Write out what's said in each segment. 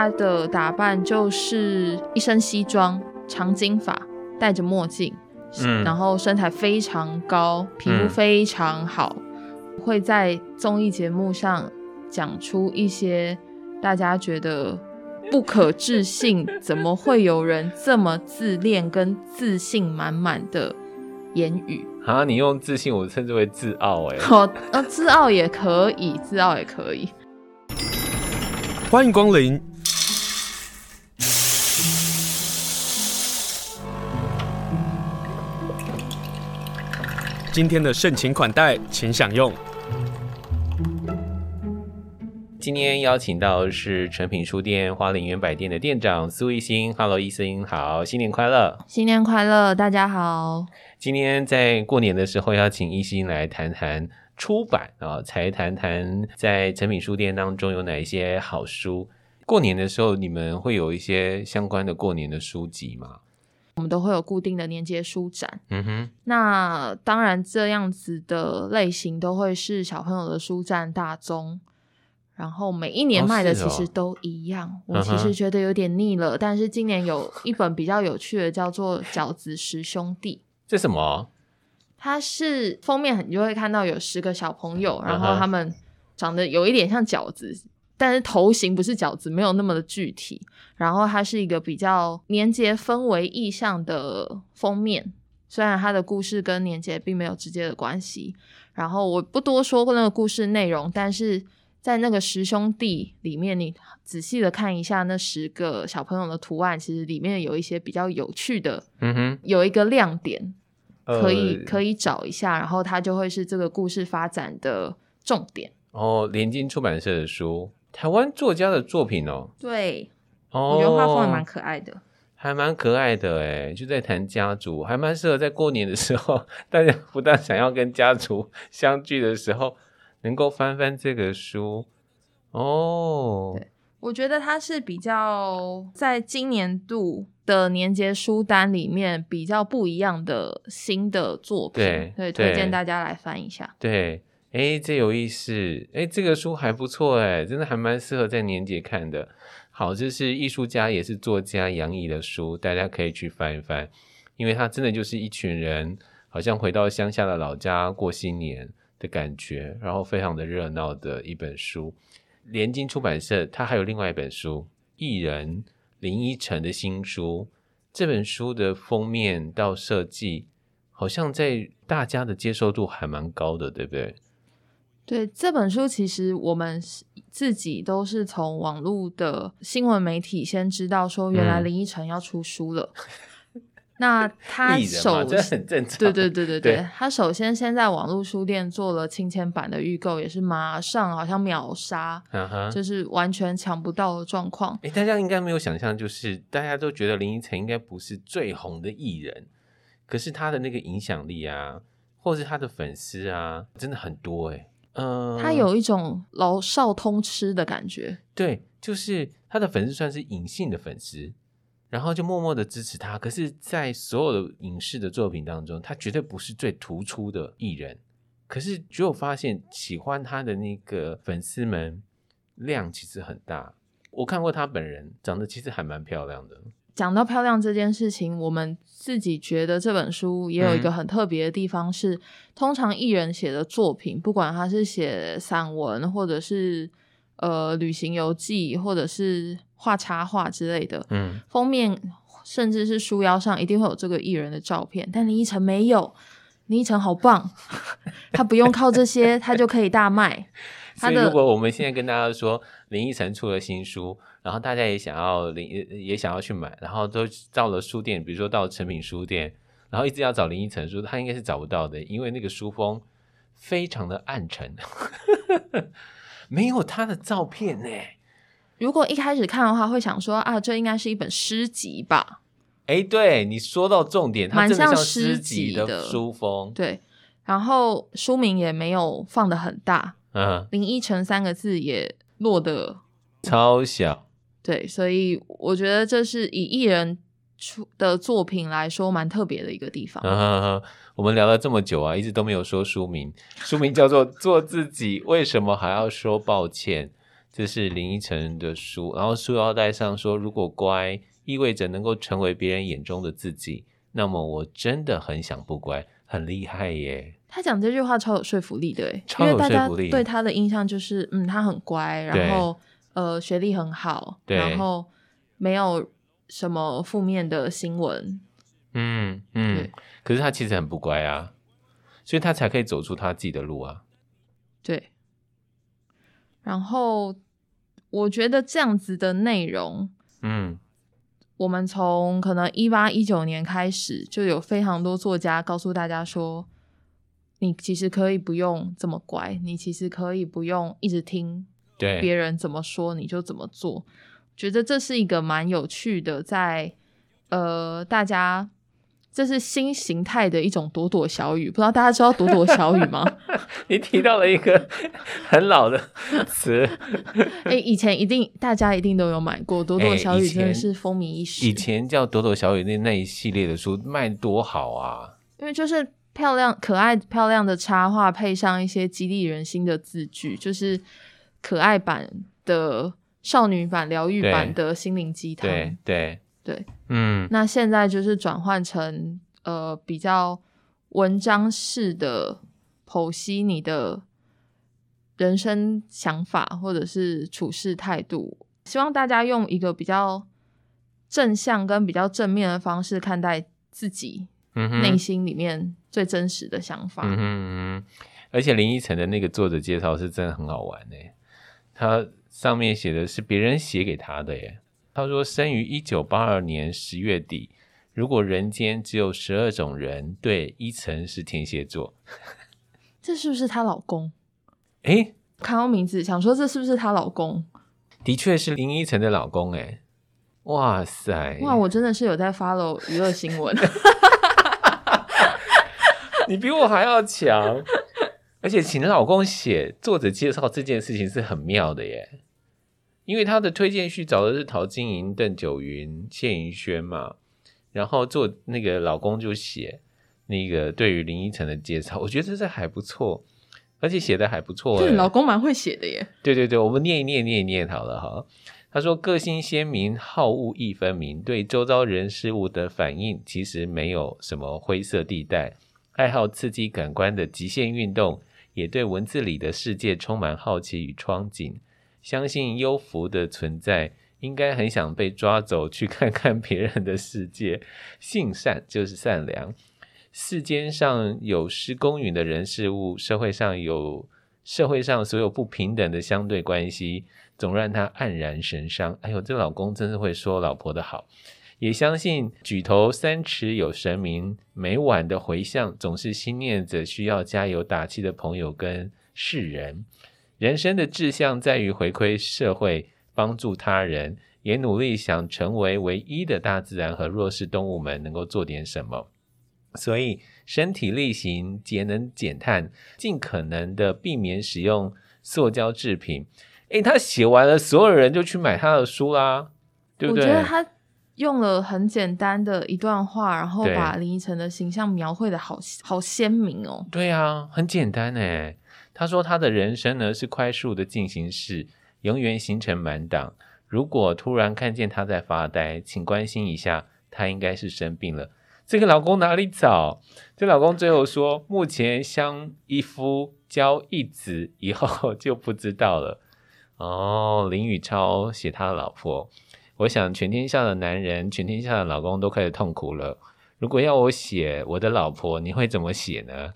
他的打扮就是一身西装，长金发，戴着墨镜，然后身材非常高，皮肤非常好，会在综艺节目上讲出一些大家觉得不可置信，怎么会有人这么自恋跟自信满满的言语啊？你用自信我称之为自傲耶。自傲也可以，自傲也可以。欢迎光临，今天的盛情款待请享用。今天邀请到的是诚品书店花莲园百店的店长苏奕昕。 Hello， 奕昕好，新年快乐。新年快乐，大家好。今天在过年的时候邀请奕昕来谈谈出版啊，才谈谈在诚品书店当中有哪一些好书。过年的时候你们会有一些相关的过年的书籍吗？我们都会有固定的年节书展，那当然这样子的类型都会是小朋友的书展大宗，然后每一年卖的其实都一样，我其实觉得有点腻了，但是今年有一本比较有趣的叫做《饺子十兄弟》。这什么？它是封面你就会看到有10个小朋友，然后他们长得有一点像饺子，但是头型不是饺子，没有那么的具体，然后它是一个比较年节氛围意象的封面，虽然它的故事跟年节并没有直接的关系，然后我不多说那个故事内容，但是在那个十兄弟里面你仔细的看一下那10个小朋友的图案，其实里面有一些比较有趣的，有一个亮点可以找一下，然后它就会是这个故事发展的重点。联经出版社的书，台湾作家的作品哦。对，我觉得画风还蛮可爱的，还蛮可爱的耶，就在谈家族，还蛮适合在过年的时候大家不但想要跟家族相聚的时候能够翻翻这个书对，我觉得它是比较在今年度的年节书单里面比较不一样的新的作品，对，推荐大家来翻一下。对，这有意思，这个书还不错真的还蛮适合在年节看的。好，这是艺术家也是作家杨毅的书，大家可以去翻一翻，因为他真的就是一群人好像回到乡下的老家过新年的感觉，然后非常的热闹的一本书。联经出版社他还有另外一本书，艺人林依晨的新书，这本书的封面到设计好像在大家的接受度还蛮高的，对不对？对，这本书其实我们自己都是从网络的新闻媒体先知道说原来林依晨要出书了，那他这很正常。对，他首先先在网络书店做了亲签版的预购，也是马上好像秒杀，就是完全抢不到的状况。大家应该没有想象，就是大家都觉得林依晨应该不是最红的艺人，可是他的那个影响力啊或是他的粉丝啊真的很多他有一种老少通吃的感觉。对，就是他的粉丝算是隐性的粉丝，然后就默默的支持他，可是在所有的影视的作品当中他绝对不是最突出的艺人，可是只有发现喜欢他的那个粉丝们量其实很大。我看过他本人，长得其实还蛮漂亮的。讲到漂亮这件事情，我们自己觉得这本书也有一个很特别的地方是，通常艺人写的作品，不管他是写散文或者是旅行游记或者是画插画之类的，封面甚至是书腰上一定会有这个艺人的照片，但林依晨没有。林依晨好棒他不用靠这些他就可以大卖。所以如果我们现在跟大家说林依晨出了新书，然后大家也想要去买，然后都到了书店，比如说到诚品书店，然后一直要找林依晨书，他应该是找不到的，因为那个书封非常的暗沉没有他的照片如果一开始看的话会想说这应该是一本诗集吧。对，你说到重点，它真的像诗集的书封。对，然后书名也没有放得很大，林依晨3个字也落得超小。对，所以我觉得这是以艺人的作品来说蛮特别的一个地方。我们聊了这么久一直都没有说书名叫做做自己为什么还要说抱歉。这是林依晨的书，然后书腰带上说，如果乖意味着能够成为别人眼中的自己，那么我真的很想不乖。很厉害耶，他讲这句话超有说服力的耶，超有说服力，因为大家对他的印象就是他很乖，然后学历很好，然后没有什么负面的新闻，可是他其实很不乖啊，所以他才可以走出他自己的路啊。对，然后我觉得这样子的内容我们从可能18-19年开始就有非常多作家告诉大家说，你其实可以不用这么乖，你其实可以不用一直听别人怎么说你就怎么做。觉得这是一个蛮有趣的，在大家这是新形态的一种躲躲小语，不知道大家知道躲躲小语吗？你提到了一个很老的词、以前一定大家一定都有买过躲躲小语，真的是风靡一时。以前叫躲躲小语那一系列的书卖多好啊，因为就是漂亮可爱漂亮的插画配上一些激励人心的字句，就是可爱版的少女版疗愈版的心灵鸡汤。对，那现在就是转换成比较文章式的剖析你的人生想法或者是处事态度，希望大家用一个比较正向跟比较正面的方式看待自己内心里面最真实的想法。而且林依晨的那个作者介绍是真的很好玩耶，他上面写的是别人写给他的耶，他说生于1982年10月底，如果人间只有12种人，对，依晨是天蝎座。这是不是她老公？看到名字想说这是不是她老公？的确是林依晨的老公耶。哇塞，哇，我真的是有在 follow 娱乐新闻你比我还要强而且请老公写作者介绍这件事情是很妙的耶，因为他的推荐序找的是陶晶莹、邓九云、谢盈萱嘛，然后做那个老公就写那个对于林依晨的介绍，我觉得这还不错，而且写的还不错。对，老公蛮会写的耶。对，我们念一念好了哈。他说个性鲜明，好恶意分明，对周遭人事物的反应其实没有什么灰色地带，爱好刺激感官的极限运动，也对文字里的世界充满好奇与憧憬。相信幽浮的存在，应该很想被抓走去看看别人的世界。性善就是善良，世间上有失公允的人事物，社会上所有不平等的相对关系，总让他黯然神伤。哎呦，这老公真是会说老婆的好。也相信举头三尺有神明，每晚的回向总是心念着需要加油打气的朋友跟世人。人生的志向在于回馈社会，帮助他人，也努力想成为唯一的大自然和弱势动物们能够做点什么。所以身体力行，节能减碳，尽可能的避免使用塑胶制品。他写完了，所有人就去买他的书啦，对不对？我觉得他用了很简单的一段话，然后把林依晨的形象描绘的好鲜明哦。对啊，很简单耶。他说他的人生呢是快速的进行式，永远行程满档，如果突然看见他在发呆，请关心一下，他应该是生病了。这个老公哪里找？这老公最后说目前相一夫教一子，以后就不知道了。林宇超写他的老婆，我想全天下的男人，全天下的老公都开始痛苦了，如果要我写我的老婆，你会怎么写呢？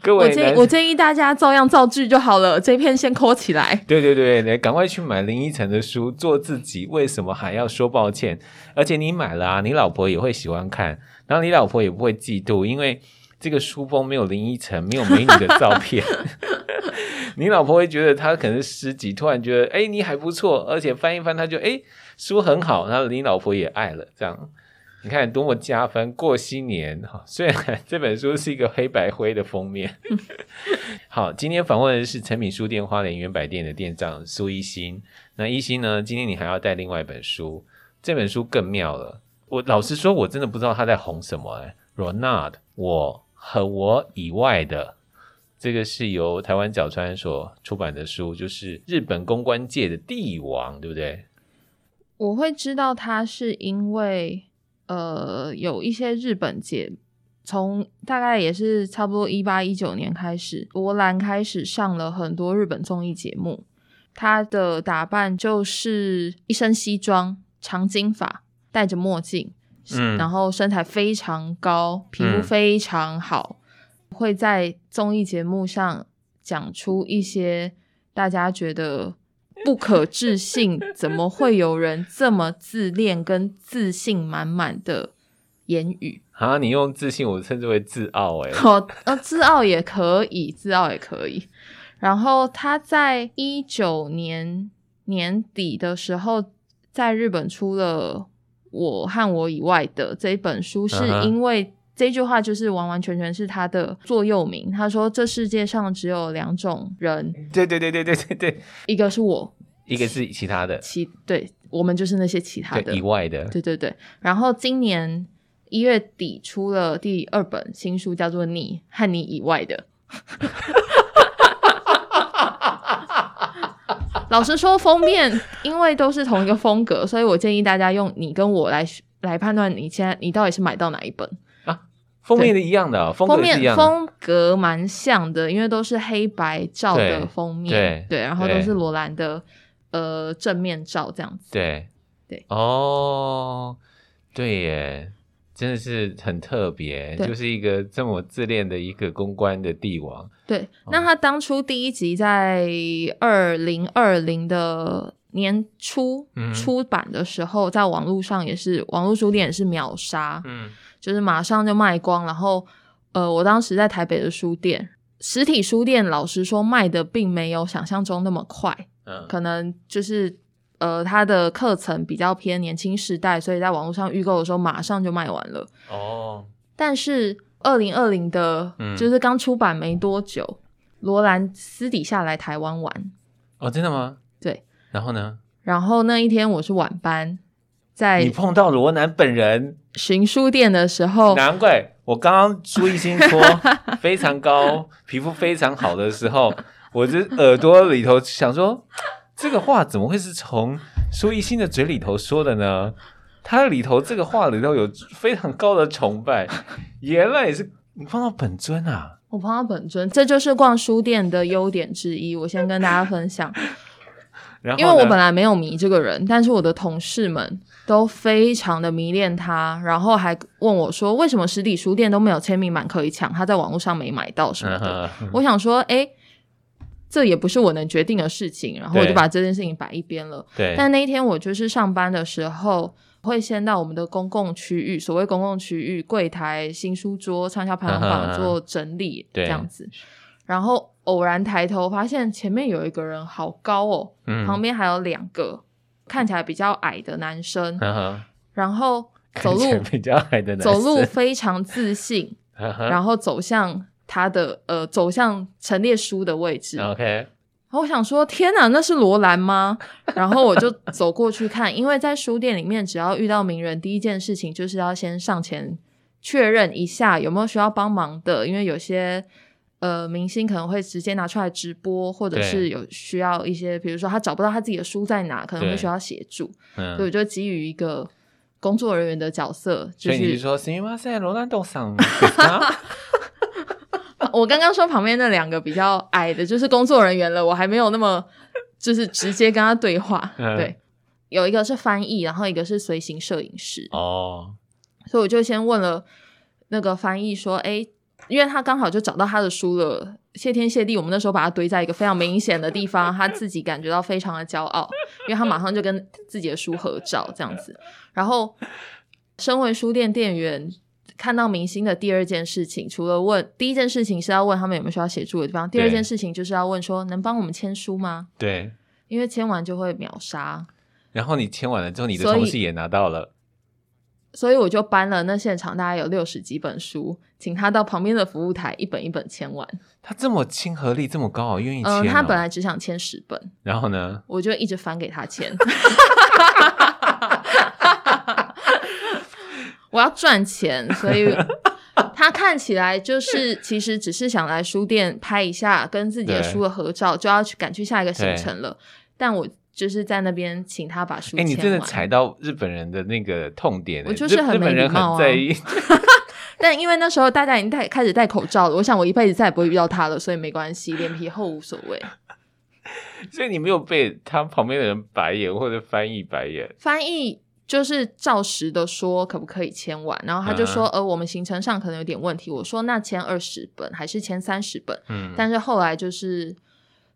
各位，我建议大家照样造句就好了，这篇先抠起来。对，赶快去买林依晨的书，做自己，为什么还要说抱歉？而且你买了啊，你老婆也会喜欢看，然后你老婆也不会嫉妒，因为这个书封没有林依晨，没有美女的照片你老婆会觉得她可能诗集突然觉得你还不错，而且翻一翻她就书很好，然后你老婆也爱了，这样你看多么加分。过新年，虽然这本书是一个黑白灰的封面好，今天访问的是诚品书店花莲原百店的店长苏一心。那一心呢，今天你还要带另外一本书，这本书更妙了，我老实说我真的不知道他在红什么。ROLAND 我和我以外的这个是由台湾角川所出版的书，就是日本公关界的帝王，对不对？我会知道他是因为有一些日本界从大概也是差不多1819年开始，ROLAND开始上了很多日本综艺节目，他的打扮就是一身西装，长金发，戴着墨镜，然后身材非常高，皮肤非常好，会在综艺节目上讲出一些大家觉得不可置信怎么会有人这么自恋跟自信满满的言语啊！你用自信我称之为自傲耶、自傲也可以，自傲也可以。然后他在19年年底的时候在日本出了我和我以外的这本书，是因为这句话就是完完全全是他的座右铭。他说这世界上只有两种人，对对对对对对对，一个是我，一个是其他的，对，我们就是那些其他的以外的，对对对。然后今年1月底出了第2本新书，叫做你和你以外的。老实说封面因为都是同一个风格，所以我建议大家用你跟我来判断你现在你到底是买到哪一本啊？封面的一样的、哦、风格是一样的，风格蛮像的，因为都是黑白照的封面， 对，然后都是罗兰的正面照这样子，对对哦，对耶，真的是很特别，就是一个这么自恋的一个公关的帝王。对，那他当初第一集在2020的年初出版的时候，在网络上也是网络书店也是秒杀，就是马上就卖光。然后我当时在台北的书店，实体书店老实说卖的并没有想象中那么快，可能就是他的课程比较偏年轻世代，所以在网络上预购的时候马上就卖完了哦。但是2020的、就是刚出版没多久，罗兰私底下来台湾玩哦。真的吗？对。然后呢？然后那一天我是晚班，在你碰到罗兰本人巡书店的时候，难怪我刚刚苏一心说非常高皮肤非常好的时候，我这耳朵里头想说这个话怎么会是从苏一心的嘴里头说的呢？他里头这个话里头有非常高的崇拜，原来也是你碰到本尊啊！我碰到本尊，这就是逛书店的优点之一。我先跟大家分享，然后因为我本来没有迷这个人，但是我的同事们都非常的迷恋他，然后还问我说，为什么实体书店都没有签名版可以抢？他在网络上没买到什么的。我想说，这也不是我能决定的事情，然后我就把这件事情摆一边了。对。但那一天我就是上班的时候，会先到我们的公共区域，所谓公共区域，柜台、新书桌、畅销排行榜做整理，这样子。然后偶然抬头发现前面有一个人好高哦，旁边还有2个看起来比较矮的男生，然后走路非常自信，然后走向他的走向陈列书的位置 OK， 然后我想说天哪，那是罗兰吗？然后我就走过去看，因为在书店里面只要遇到名人，第一件事情就是要先上前确认一下有没有需要帮忙的，因为有些明星可能会直接拿出来直播，或者是有需要一些比如说他找不到他自己的书在哪，可能会需要协助，所以我就基于一个工作人员的角色，就是所以你就说すみません、罗兰ドさん我刚刚说旁边那2个比较矮的就是工作人员了，我还没有那么就是直接跟他对话对，有一个是翻译，然后一个是随行摄影师哦，所以我就先问了那个翻译说因为他刚好就找到他的书了，谢天谢地，我们那时候把他堆在一个非常明显的地方，他自己感觉到非常的骄傲，因为他马上就跟自己的书合照这样子。然后身为书店店员，看到明星的第二件事情，除了问第一件事情是要问他们有没有需要协助的地方，第二件事情就是要问说能帮我们签书吗？对，因为签完就会秒杀。然后你签完了之后你的同事也拿到了，所以我就搬了那现场大概有60几本书，请他到旁边的服务台一本一本签完。他这么亲和力这么高啊，愿意签哦。他本来只想签10本，然后呢我就一直翻给他签我要赚钱，所以他他看起来就是其实只是想来书店拍一下跟自己的书的合照，就要去赶去下一个行程了，但我就是在那边请他把书签完。你真的踩到日本人的那个痛点，我就是很没礼貌啊，日本人很在意但因为那时候大家已经开始戴口罩了，我想我一辈子再也不会遇到他了，所以没关系，脸皮厚无所谓。所以你没有被他旁边的人白眼或者翻译白眼？翻译就是照实的说可不可以签完，然后他就说我们行程上可能有点问题，我说那签20本还是签30本，但是后来就是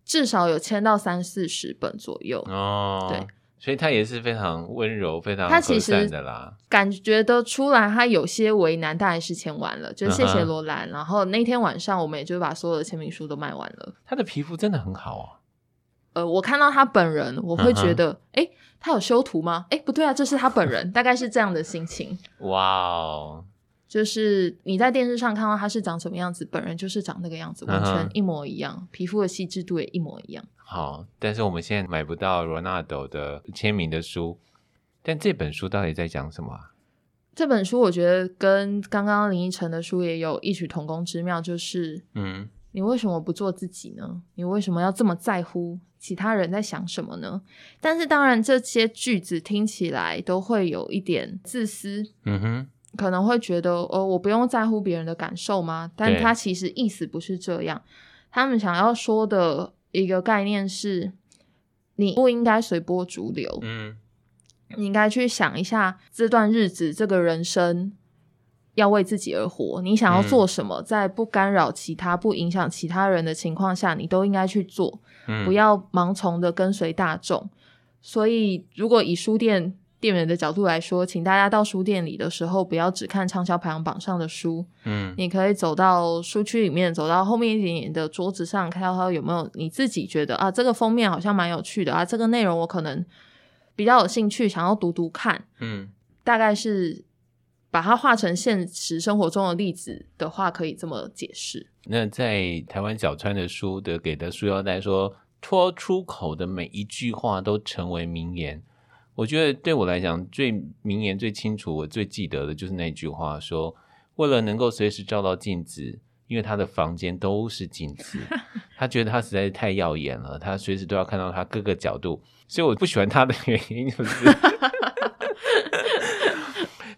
至少有签到30-40本左右哦。对，所以他也是非常温柔非常和善的啦，感觉得出来他有些为难，但还是签完了，就谢谢罗兰。然后那天晚上我们也就把所有的签名书都卖完了。他的皮肤真的很好哦。我看到他本人我会觉得诶他有修图吗？诶不对啊，这是他本人大概是这样的心情。哇哦，就是你在电视上看到他是长什么样子，本人就是长那个样子，完全一模一样，皮肤的细致度也一模一样。好，但是我们现在买不到罗纳德的签名的书，但这本书到底在讲什么啊？这本书我觉得跟刚刚林依晨的书也有异曲同工之妙，就是你为什么不做自己呢？你为什么要这么在乎其他人在想什么呢？但是当然这些句子听起来都会有一点自私，可能会觉得我不用在乎别人的感受吗？但它其实意思不是这样，他们想要说的一个概念是你不应该随波逐流，你应该去想一下这段日子这个人生要为自己而活，你想要做什么，在不干扰其他不影响其他人的情况下你都应该去做，不要盲从的跟随大众。所以如果以书店店员的角度来说，请大家到书店里的时候不要只看畅销排行榜上的书，你可以走到书区里面，走到后面一点点的桌子上，看到有没有你自己觉得啊这个封面好像蛮有趣的啊，这个内容我可能比较有兴趣想要读读看，大概是把它画成现实生活中的例子的话可以这么解释。那在台湾小川的书的给的书腰带说，脱出口的每一句话都成为名言。我觉得对我来讲最名言最清楚我最记得的就是那句话，说为了能够随时照到镜子，因为他的房间都是镜子他觉得他实在是太耀眼了，他随时都要看到他各个角度，所以我不喜欢他的原因就是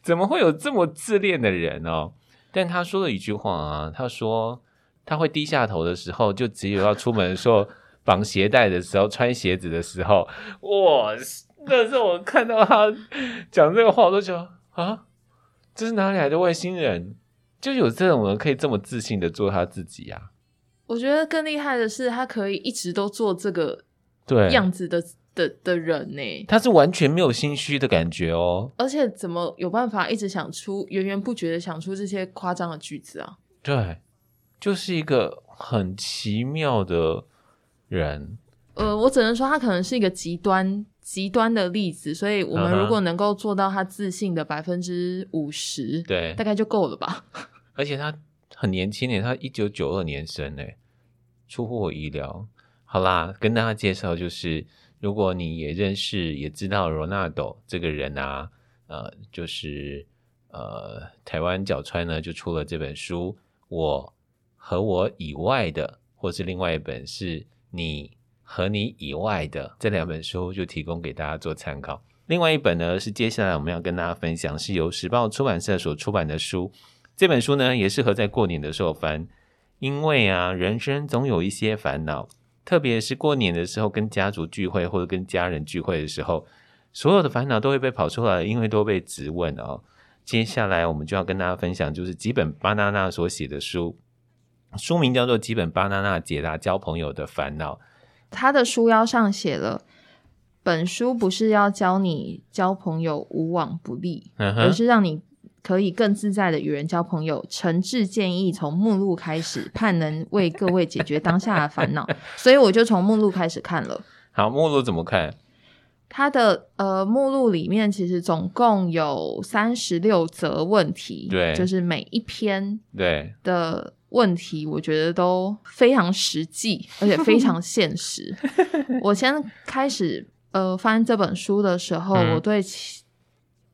怎么会有这么自恋的人哦？但他说了一句话啊，他说他会低下头的时候就只有要出门的时候绑鞋带的时候穿鞋子的时候。哇，那时候我看到他讲这个话我都觉得啊，这是哪里来的外星人，就有这种人可以这么自信的做他自己啊。我觉得更厉害的是他可以一直都做这个样子的人呢，他是完全没有心虚的感觉哦。而且怎么有办法一直想出源源不绝的想出这些夸张的句子啊？对，就是一个很奇妙的人。我只能说他可能是一个极端的例子，所以我们如果能够做到他自信的 50%， 对，大概就够了吧。而且他很年轻耶，他1992年生耶，出乎我意料。好啦，跟大家介绍就是如果你也认识也知道罗纳德这个人啊，就是台湾角川呢就出了这本书，我和我以外的，或是另外一本是你和你以外的，这两本书就提供给大家做参考。另外一本呢是接下来我们要跟大家分享，是由时报出版社所出版的书。这本书呢也适合在过年的时候翻，因为啊人生总有一些烦恼，特别是过年的时候跟家族聚会或者跟家人聚会的时候，所有的烦恼都会被跑出来，因为都被质问哦。接下来我们就要跟大家分享就是吉本芭娜娜所写的书，书名叫做《吉本芭娜娜解答交朋友的烦恼》。他的书腰上写了，本书不是要教你交朋友无往不利，而是让你可以更自在的与人交朋友，诚挚建议从目录开始，盼能为各位解决当下的烦恼所以我就从目录开始看了。好，目录怎么看？他的目录里面其实总共有36则问题，对，就是每一篇的问题我觉得都非常实际而且非常现实我先开始翻这本书的时候，我对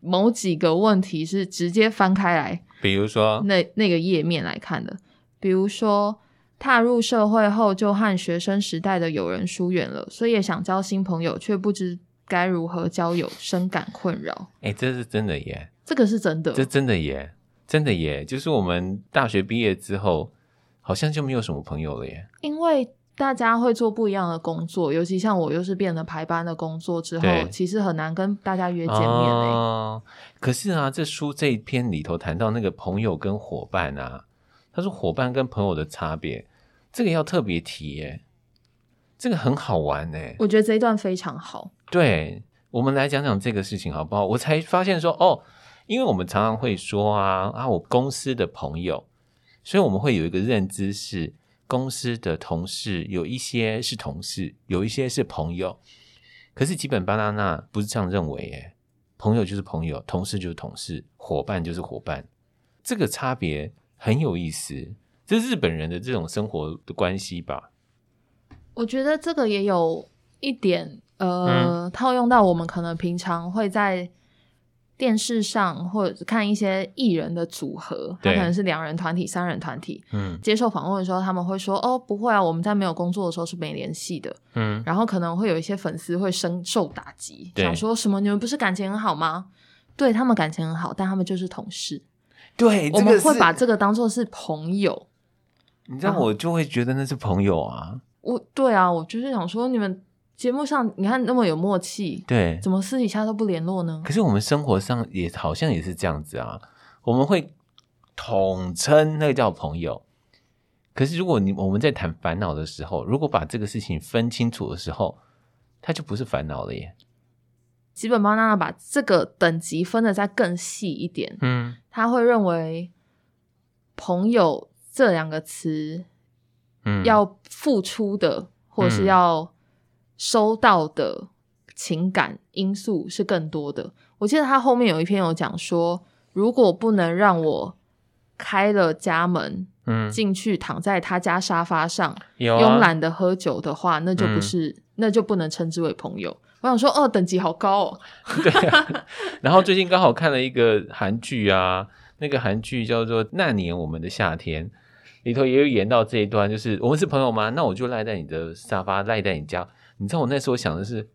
某几个问题是直接翻开来，比如说那个页面来看的，比如说踏入社会后就和学生时代的友人疏远了，所以也想交新朋友，却不知该如何交友，深感困扰。欸，这是真的耶，这个是真的，这真的耶，真的耶，就是我们大学毕业之后好像就没有什么朋友了耶，因为大家会做不一样的工作，尤其像我又是变得排班的工作之后，其实很难跟大家约见面哦。可是啊，这书这一篇里头谈到那个朋友跟伙伴啊，他说伙伴跟朋友的差别，这个要特别提耶，这个很好玩耶，我觉得这一段非常好。对，我们来讲讲这个事情好不好？我才发现说哦，因为我们常常会说啊，我公司的朋友，所以我们会有一个认知是公司的同事有一些是同事，有一些是朋友。可是吉本芭娜娜不是这样认为耶，朋友就是朋友，同事就是同事，伙伴就是伙伴，这个差别很有意思，这是日本人的这种生活的关系吧。我觉得这个也有一点套用到我们可能平常会在电视上或者看一些艺人的组合，他可能是两人团体三人团体，接受访问的时候他们会说哦，不会啊，我们在没有工作的时候是没联系的，然后可能会有一些粉丝会深受打击，想说什么你们不是感情很好吗？对，他们感情很好，但他们就是同事。对，我们会把这个当作是朋友，你知道我就会觉得那是朋友啊。对啊，我就是想说你们节目上你看那么有默契，对，怎么私底下都不联络呢？可是我们生活上也好像也是这样子啊，我们会统称那个叫朋友。可是如果我们在谈烦恼的时候，如果把这个事情分清楚的时候，它就不是烦恼了耶。吉本芭娜娜把这个等级分得再更细一点，他会认为朋友这两个词，要付出的或是要收到的情感因素是更多的。我记得他后面有一篇有讲说，如果不能让我开了家门进去躺在他家沙发上慵懒的喝酒的话，那就不是，那就不能称之为朋友。我想说哦，等级好高哦。对啊，然后最近刚好看了一个韩剧啊，那个韩剧叫做《那年我们的夏天》，里头也有演到这一段，就是我们是朋友吗？那我就赖在你的沙发，赖在你家。你知道我那时候想的是，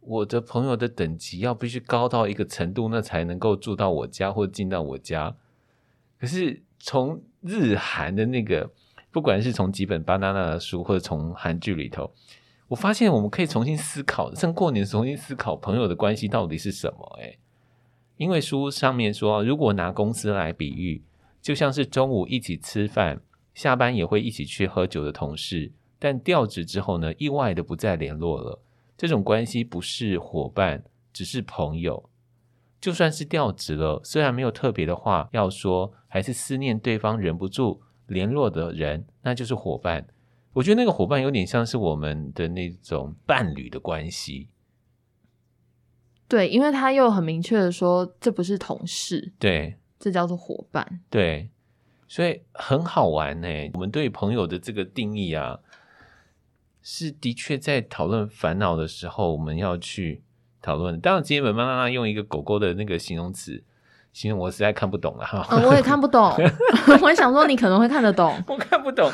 我的朋友的等级要必须高到一个程度，那才能够住到我家或进到我家。可是从日韩的那个，不管是从吉本芭娜娜的书或者从韩剧里头，我发现我们可以重新思考，趁过年重新思考朋友的关系到底是什么欸。因为书上面说，如果拿公司来比喻，就像是中午一起吃饭，下班也会一起去喝酒的同事，但调职之后呢，意外的不再联络了。这种关系不是伙伴，只是朋友。就算是调职了，虽然没有特别的话要说，还是思念对方忍不住联络的人，那就是伙伴。我觉得那个伙伴有点像是我们的那种伴侣的关系。对，因为他又很明确的说，这不是同事，对，这叫做伙伴。对，所以很好玩欸，我们对朋友的这个定义啊，是的确在讨论烦恼的时候我们要去讨论。当然吉本芭娜娜用一个狗狗的那个形容词形容，我实在看不懂了哈。我也看不懂。我也想说你可能会看得懂。我看不懂。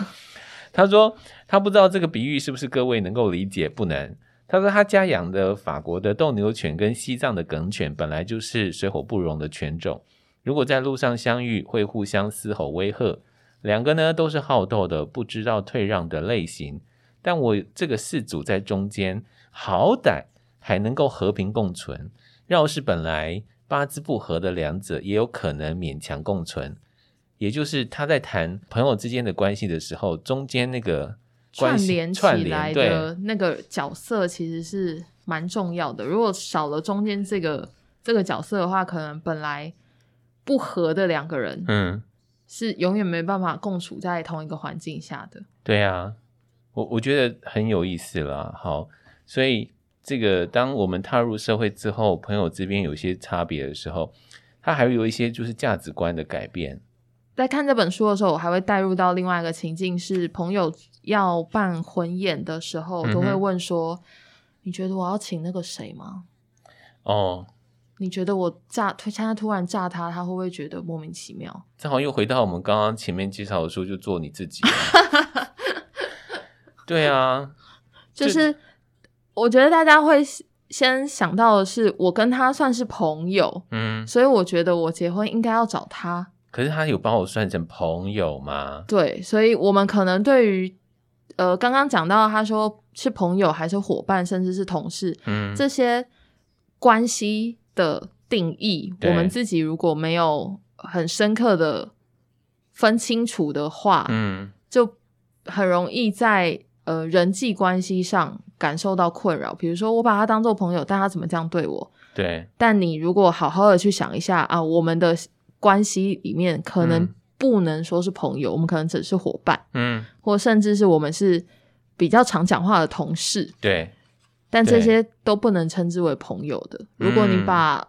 他说他不知道这个比喻是不是各位能够理解，不能。他说他家养的法国的斗牛犬跟西藏的梗犬本来就是水火不容的犬种，如果在路上相遇会互相嘶吼威吓，两个呢都是好斗的不知道退让的类型，但我这个氏族在中间，好歹还能够和平共存。要是本来八字不合的两者，也有可能勉强共存。也就是他在谈朋友之间的关系的时候，中间那个关系串联的那个角色其实是蛮重要的。如果少了中间这个角色的话，可能本来不合的两个人，是永远没办法共处在同一个环境下的。对啊。我觉得很有意思啦。好，所以这个当我们踏入社会之后，朋友这边有些差别的时候，它还有一些就是价值观的改变。在看这本书的时候，我还会带入到另外一个情境，是朋友要办婚宴的时候，都会问说，你觉得我要请那个谁吗？哦，你觉得我突然炸他，他会不会觉得莫名其妙？这好像又回到我们刚刚前面介绍的书，就做你自己。对啊，就是我觉得大家会先想到的是，我跟他算是朋友，嗯，所以我觉得我结婚应该要找他。可是他有帮我算成朋友吗？对，所以我们可能对于刚刚讲到他说是朋友还是伙伴，甚至是同事，嗯，这些关系的定义，我们自己如果没有很深刻的分清楚的话，嗯，就很容易在人际关系上感受到困扰。比如说我把他当做朋友，但他怎么这样对我？对。但你如果好好的去想一下啊，我们的关系里面可能不能说是朋友，我们可能只是伙伴，嗯，或甚至是我们是比较常讲话的同事，对。但这些都不能称之为朋友的。如果你把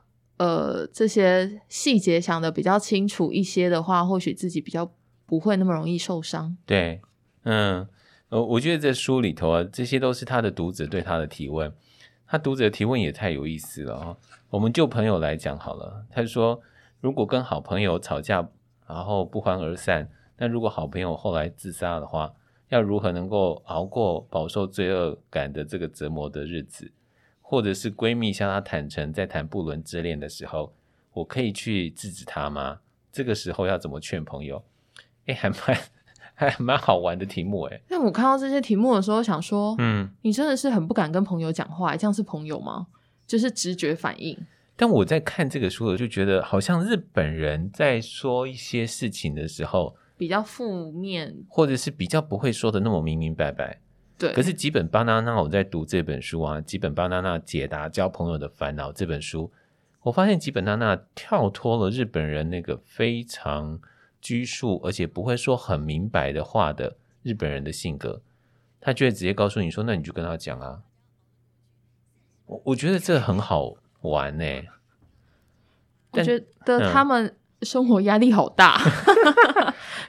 这些细节想得比较清楚一些的话，或许自己比较不会那么容易受伤。对，嗯，我觉得在书里头啊，这些都是他的读者对他的提问。他读者的提问也太有意思了哦。我们就朋友来讲好了，他说如果跟好朋友吵架然后不欢而散，那如果好朋友后来自杀的话，要如何能够熬过饱受罪恶感的这个折磨的日子？或者是闺蜜向她坦诚在谈不伦之恋的时候，我可以去制止她吗？这个时候要怎么劝朋友？诶，还蛮好玩的题目诶。但我看到这些题目的时候想说，嗯，你真的是很不敢跟朋友讲话，这样是朋友吗？就是直觉反应。但我在看这个书我就觉得好像日本人在说一些事情的时候比较负面，或者是比较不会说的那么明明白白。对。可是吉本芭娜娜，我在读这本书啊，吉本芭娜娜解答交朋友的烦恼这本书，我发现吉本芭娜娜跳脱了日本人那个非常拘束而且不会说很明白的话的日本人的性格，他就会直接告诉你说那你就跟他讲啊。我觉得这很好玩欸。我觉得他们生活压力好大。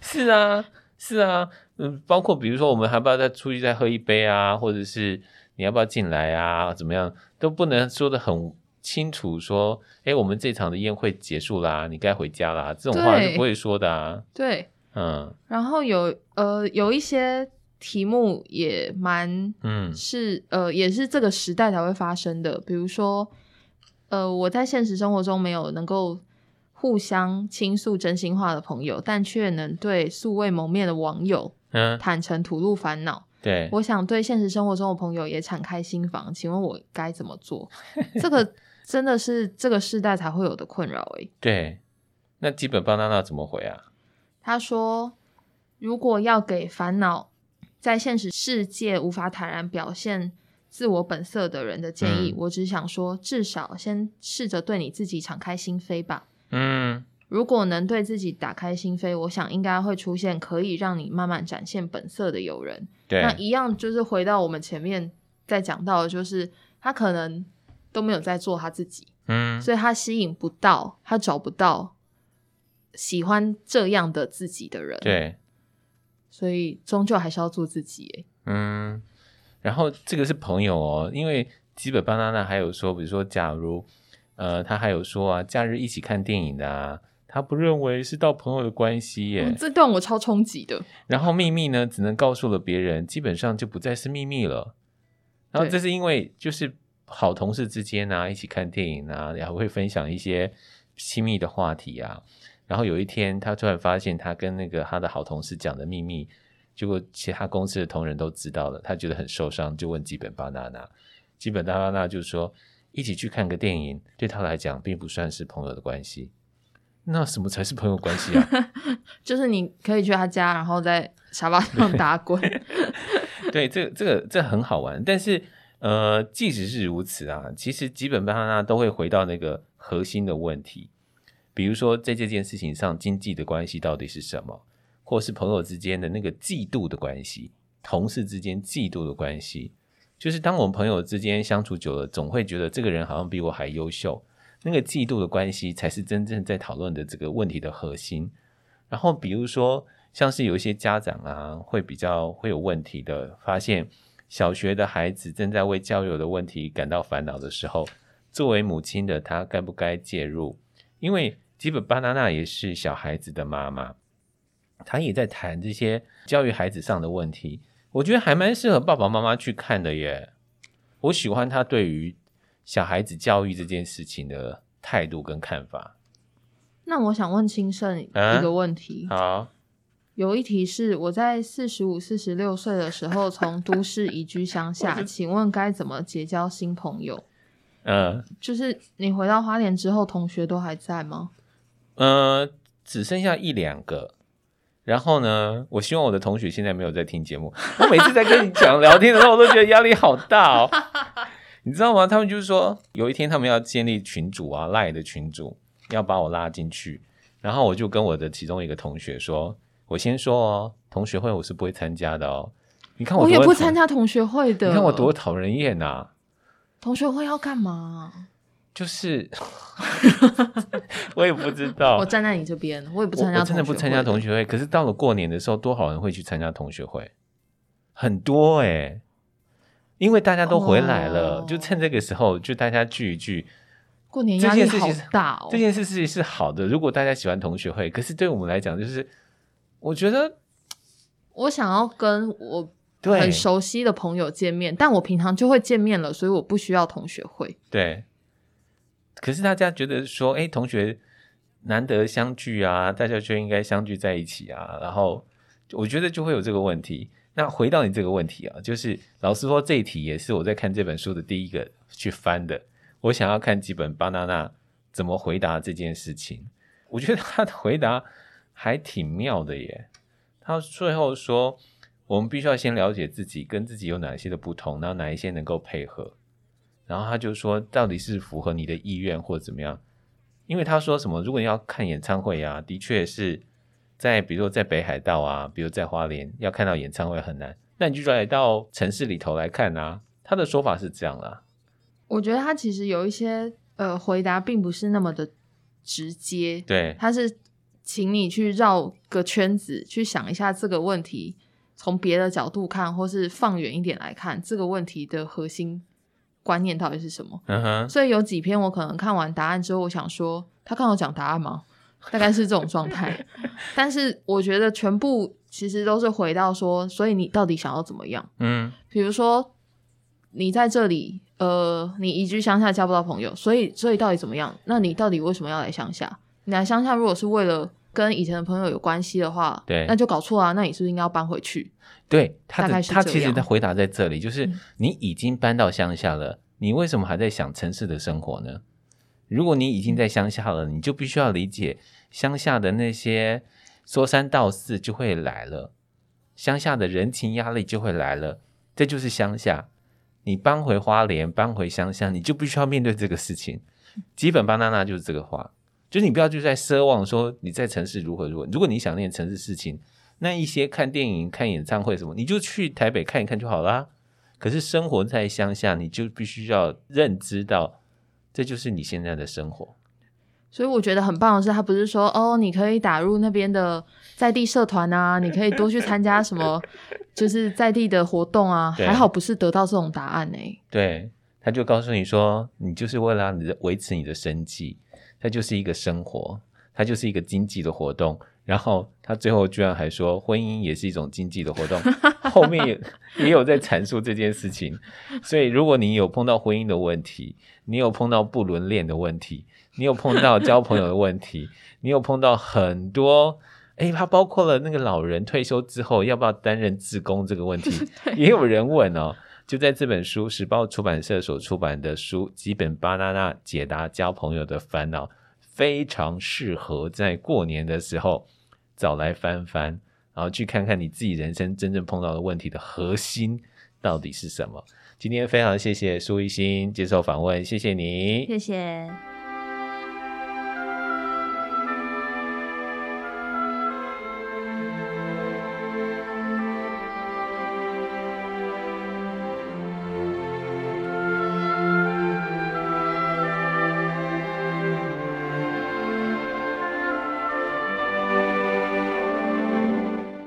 是啊是啊，嗯，包括比如说我们还不要再出去再喝一杯啊，或者是你要不要进来啊怎么样，都不能说得很清楚说诶，我们这场的宴会结束啦，你该回家啦，这种话是不会说的啊。对，嗯，然后有一些题目也蛮是也是这个时代才会发生的。比如说我在现实生活中没有能够互相倾诉真心话的朋友，但却能对素未谋面的网友坦诚吐露烦恼。对，我想对现实生活中的朋友也敞开心房，请问我该怎么做？这个真的是这个世代才会有的困扰欸。对，那基本巴娜娜怎么回啊？他说如果要给烦恼在现实世界无法坦然表现自我本色的人的建议，我只想说至少先试着对你自己敞开心扉吧。嗯，如果能对自己打开心扉，我想应该会出现可以让你慢慢展现本色的友人。对，那一样就是回到我们前面在讲到的，就是他可能都没有在做他自己，嗯，所以他吸引不到，他找不到喜欢这样的自己的人。对，所以终究还是要做自己欸。嗯，然后这个是朋友哦，因为基本巴娜娜还有说，比如说假如他还有说啊，假日一起看电影的啊，他不认为是到朋友的关系耶。这段我超冲击的。然后秘密呢只能告诉了别人，基本上就不再是秘密了。然后这是因为就是好同事之间啊一起看电影啊，然后会分享一些亲密的话题啊，然后有一天他突然发现他跟那个他的好同事讲的秘密，结果其他公司的同仁都知道了，他觉得很受伤，就问基本巴娜娜。基本巴娜娜就说一起去看个电影对他来讲并不算是朋友的关系。那什么才是朋友关系啊？就是你可以去他家然后在沙发上打滚。对，这很好玩。但是即使是如此啊，其实基本巴娜娜都会回到那个核心的问题，比如说在这件事情上经济的关系到底是什么，或是朋友之间的那个嫉妒的关系，同事之间嫉妒的关系，就是当我们朋友之间相处久了，总会觉得这个人好像比我还优秀，那个嫉妒的关系才是真正在讨论的这个问题的核心。然后比如说像是有一些家长啊，会比较会有问题的，发现小学的孩子正在为教育的问题感到烦恼的时候，作为母亲的她该不该介入？因为基本巴娜娜也是小孩子的妈妈，她也在谈这些教育孩子上的问题，我觉得还蛮适合爸爸妈妈去看的耶。我喜欢她对于小孩子教育这件事情的态度跟看法。那我想问清盛一个问题、好，有一题是我在45、46岁的时候从都市移居乡下，请问该怎么结交新朋友？就是你回到花莲之后，同学都还在吗？只剩下1-2个。然后呢，我希望我的同学现在没有在听节目。我每次在跟你讲聊天的时候，我都觉得压力好大哦。你知道吗？他们就是说，有一天他们要建立群组啊，LINE的群组，要把我拉进去。然后我就跟我的其中一个同学说。我先说哦，同学会我是不会参加的哦。你看我也不参加同学会的。你看我多讨人厌啊！同学会要干嘛？就是我也不知道。我站在你这边，我也不参加同学会。我真的不参加同学会。可是到了过年的时候，多少人会去参加同学会？很多欸，因为大家都回来了，就趁这个时候就大家聚一聚。过年压力好大哦。这件事情是好的，如果大家喜欢同学会，可是对我们来讲就是。我觉得我想要跟我很熟悉的朋友见面，但我平常就会见面了，所以我不需要同学会。对，可是大家觉得说诶，同学难得相聚啊，大家就应该相聚在一起啊，然后我觉得就会有这个问题。那回到你这个问题啊，就是老实说这一题也是我在看这本书的第一个去翻的，我想要看基本巴娜娜怎么回答这件事情。我觉得他的回答还挺妙的耶，他最后说我们必须要先了解自己跟自己有哪些的不同，然后哪一些能够配合，然后他就说到底是符合你的意愿或怎么样。因为他说什么如果你要看演唱会啊，的确是在比如说在北海道啊，比如在花莲要看到演唱会很难，那你就来到城市里头来看啊，他的说法是这样啦。我觉得他其实有一些回答并不是那么的直接，对，他是请你去绕个圈子去想一下这个问题，从别的角度看或是放远一点来看这个问题的核心观念到底是什么、所以有几篇我可能看完答案之后我想说他刚好讲答案吗，大概是这种状态但是我觉得全部其实都是回到说所以你到底想要怎么样。比如说你在这里你移居乡下交不到朋友，所以到底怎么样，那你到底为什么要来乡下，你来乡下如果是为了跟以前的朋友有关系的话，对，那就搞错啊，那你是不是应该要搬回去。对，他其实他回答在这里，就是你已经搬到乡下了，你为什么还在想城市的生活呢？如果你已经在乡下了，你就必须要理解乡下的那些说三道四就会来了，乡下的人情压力就会来了，这就是乡下。你搬回花莲搬回乡下，你就必须要面对这个事情。基本巴娜娜就是这个话，就是你不要就在奢望说你在城市如何如何，如果你想念城市事情，那一些看电影看演唱会什么你就去台北看一看就好啦。可是生活在乡下你就必须要认知到这就是你现在的生活。所以我觉得很棒的是他不是说哦你可以打入那边的在地社团啊，你可以多去参加什么就是在地的活动啊，还好不是得到这种答案欸。对，他就告诉你说你就是为了你维持你的生计，它就是一个生活，它就是一个经济的活动，然后他最后居然还说婚姻也是一种经济的活动后面 也有在阐述这件事情。所以如果你有碰到婚姻的问题，你有碰到不伦恋的问题，你有碰到交朋友的问题你有碰到很多它包括了那个老人退休之后要不要担任志工这个问题也有人问哦。就在这本书时报出版社所出版的书《基本巴娜娜解答交朋友的烦恼》，非常适合在过年的时候找来翻翻，然后去看看你自己人生真正碰到的问题的核心到底是什么。今天非常谢谢苏一心接受访问，谢谢你，谢谢。